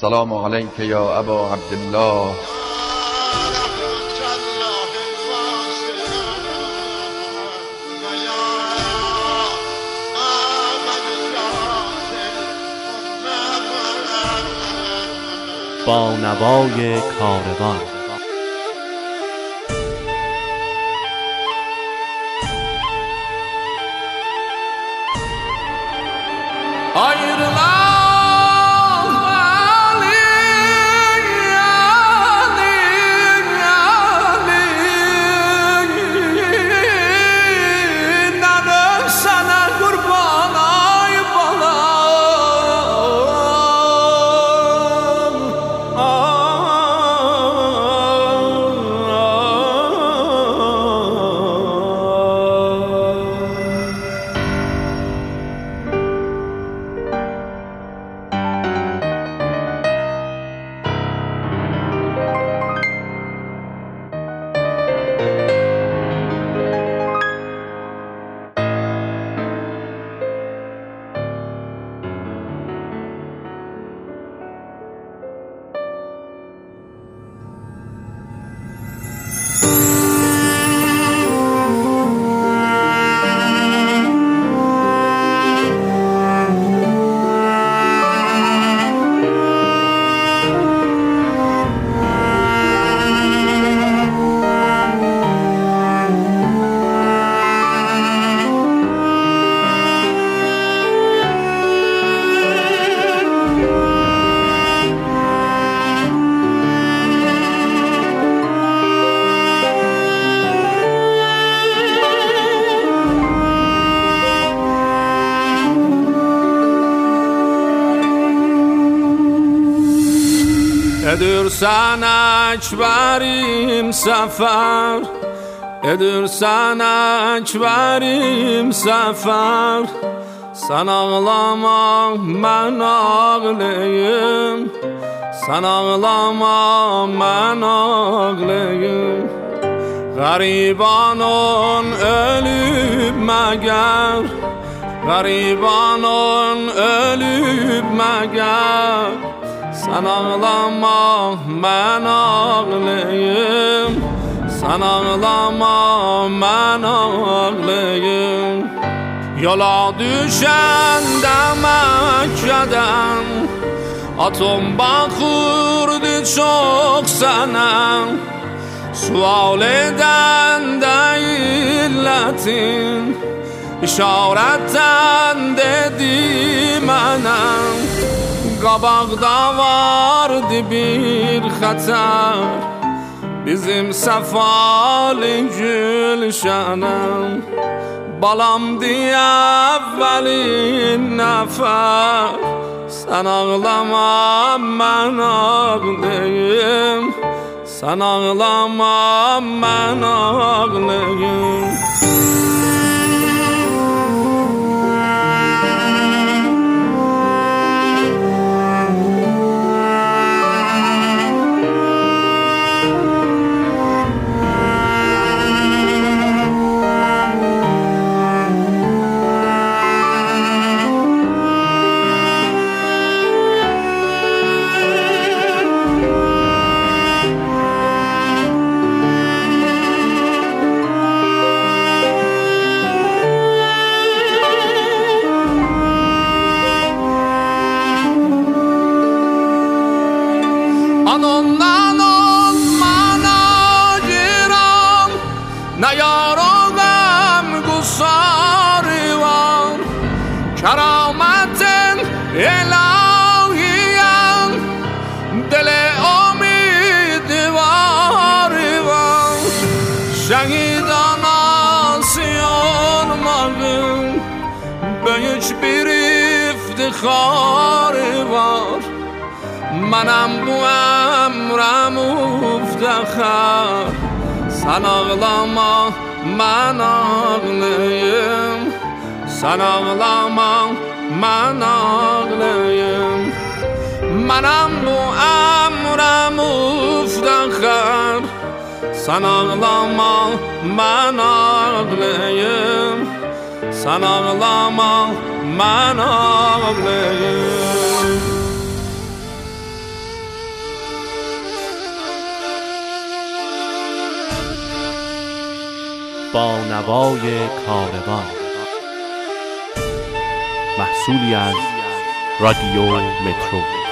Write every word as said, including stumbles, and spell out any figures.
سلام علیک یا ابا عبدالله. با نوای کاروان ادرسن اکبریم سفر، ادرسن اکبریم سفر، سن ağlama من ağlayım، سن ağlama من ağlayım. غریبانون ölüp مگر، غریبانون ölüp مگر، سن ağlama من ağlayım، سن ağlama من ağlayım. Yola düşen Mekke'den atım bakırdı çok sana. Sual eden de illetin işaretten dedi bana. Qabaqda vardı bir xətar bizim səfalı gülşənəm. Balamdı əvvəlin nəfər، sən ağlama mən ağlayım، sən ağlama mən ağlayım. خاری وار منم بو امرم افتخار، سن ağlama من ağlayım، سن ağlama من ağlayım. منم بو امرم افتخار، سن ağlama من ağlayım، سن ağlama من آقلیم. با نوای کاروان، محصولی از رادیو مترو.